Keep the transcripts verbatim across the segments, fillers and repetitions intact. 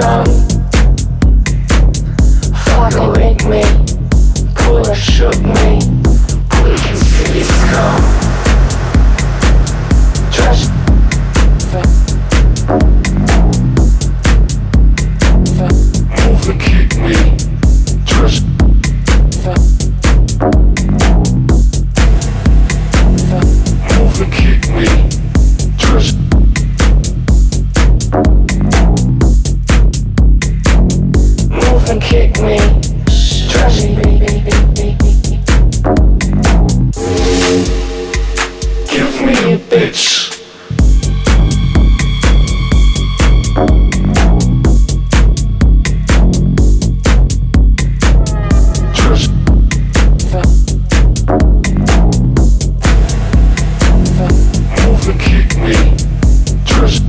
down. Fucking lick me, pull or shoot me. We can see this come. Trash. Move and kick me. Trash. Move and kick me. Trash. Move and kick me. Trash me. Give me a bitch. Trash. Move and kick me. Trash.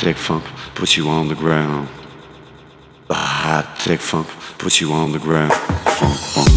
trick funk puts you on the ground. The hot trick funk puts you on the ground. Funk, funk.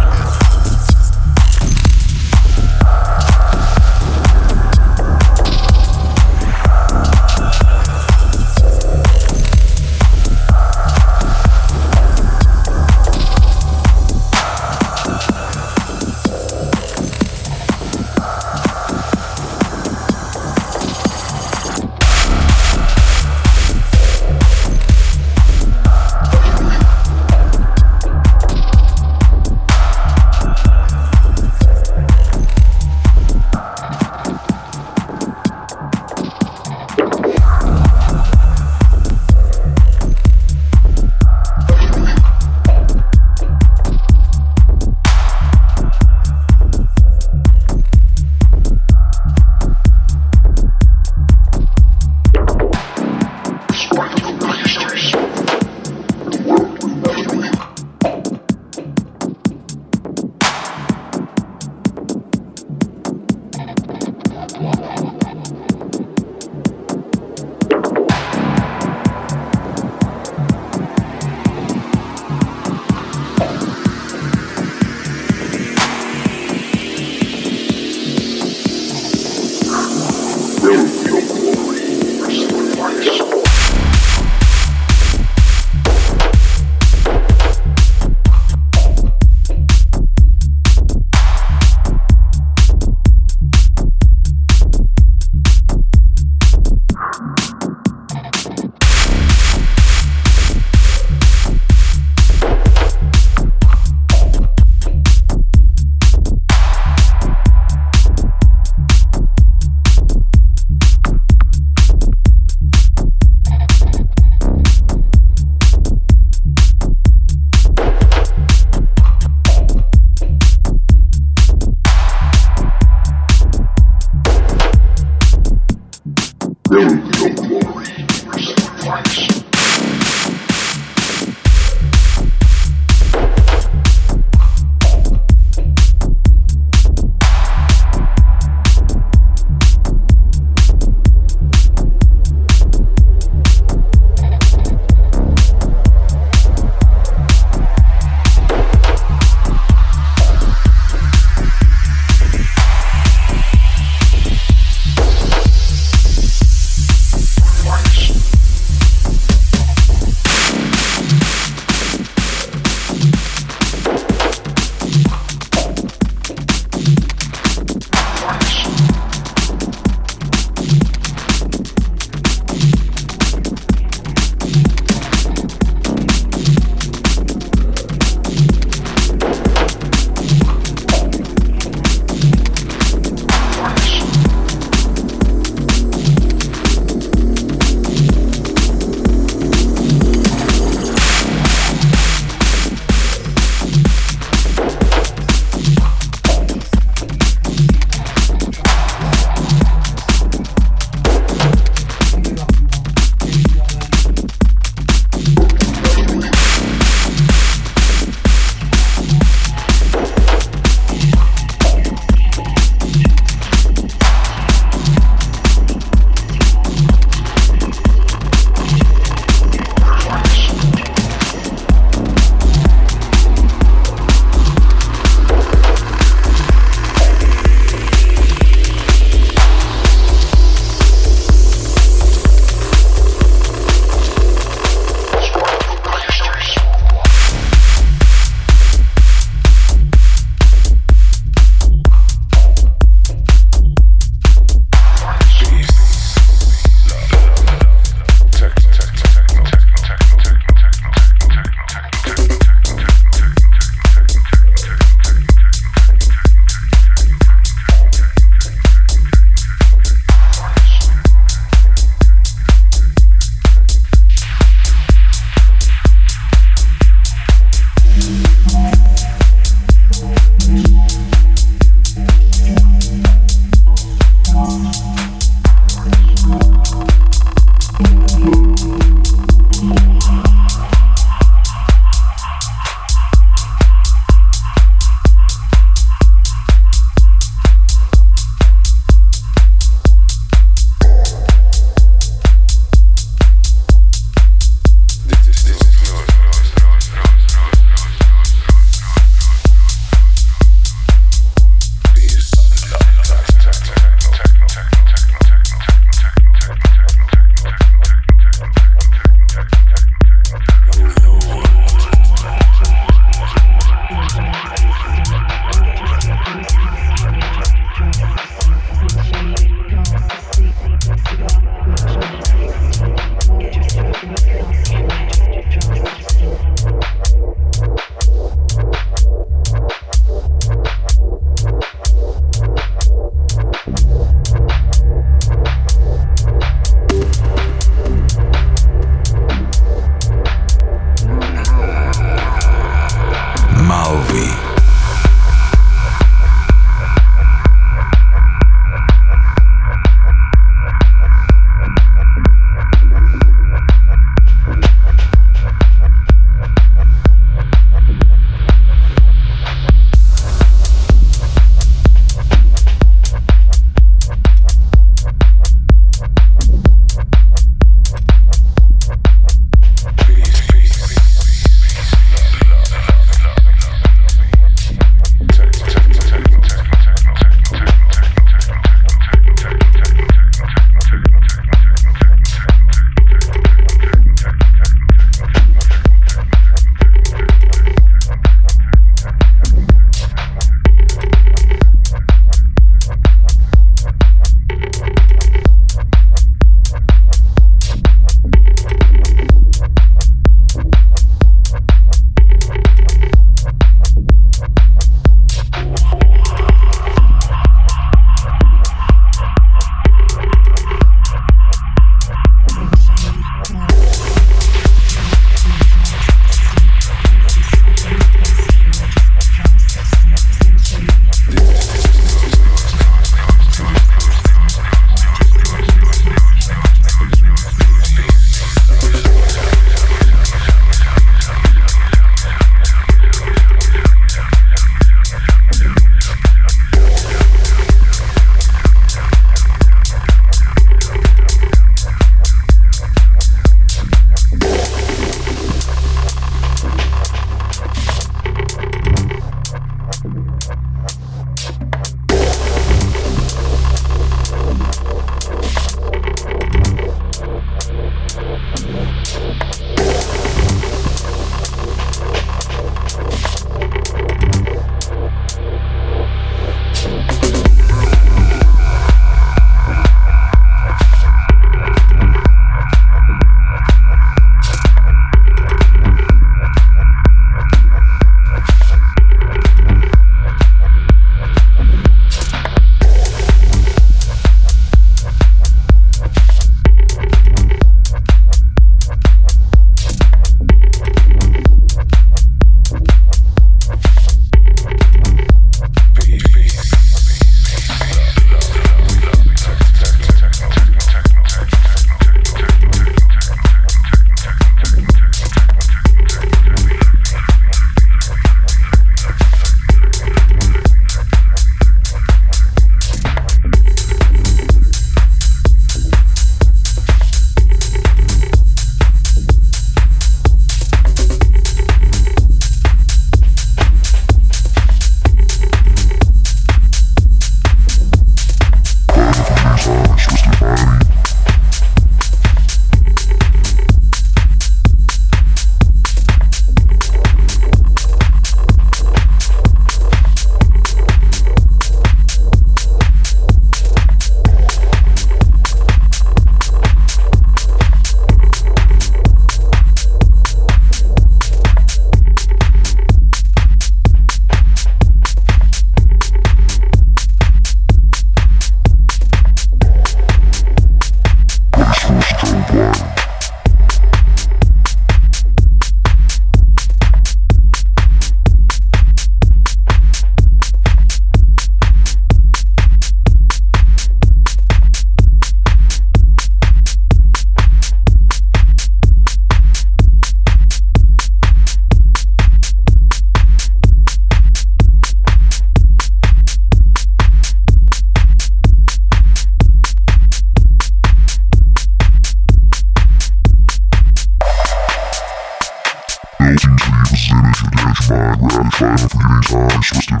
from the church mind, we're out of fire for giving time, supposed to.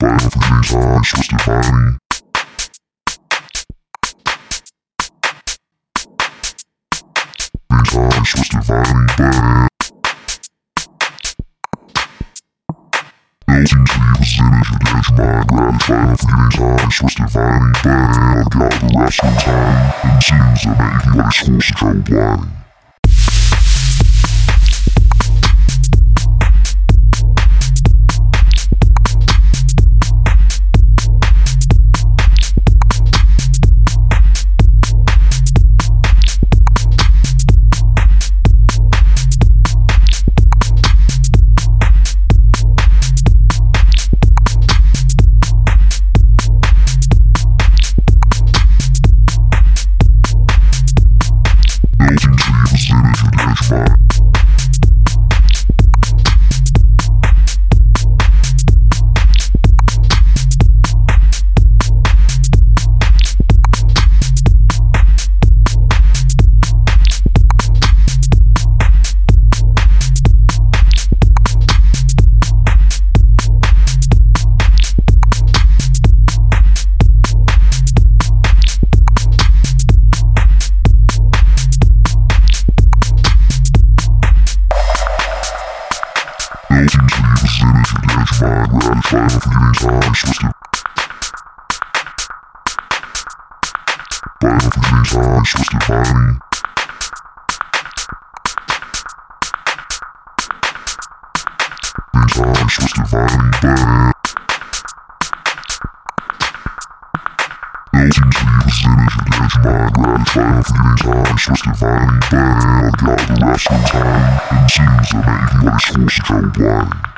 Fire for giving time, supposed to find me. Giving time, supposed to find me, but. Seems to be the image of the edge of my gratified of giving time, supposed to find me, but I've got the rest of the time, and seems that make you like schools to travel blind. One.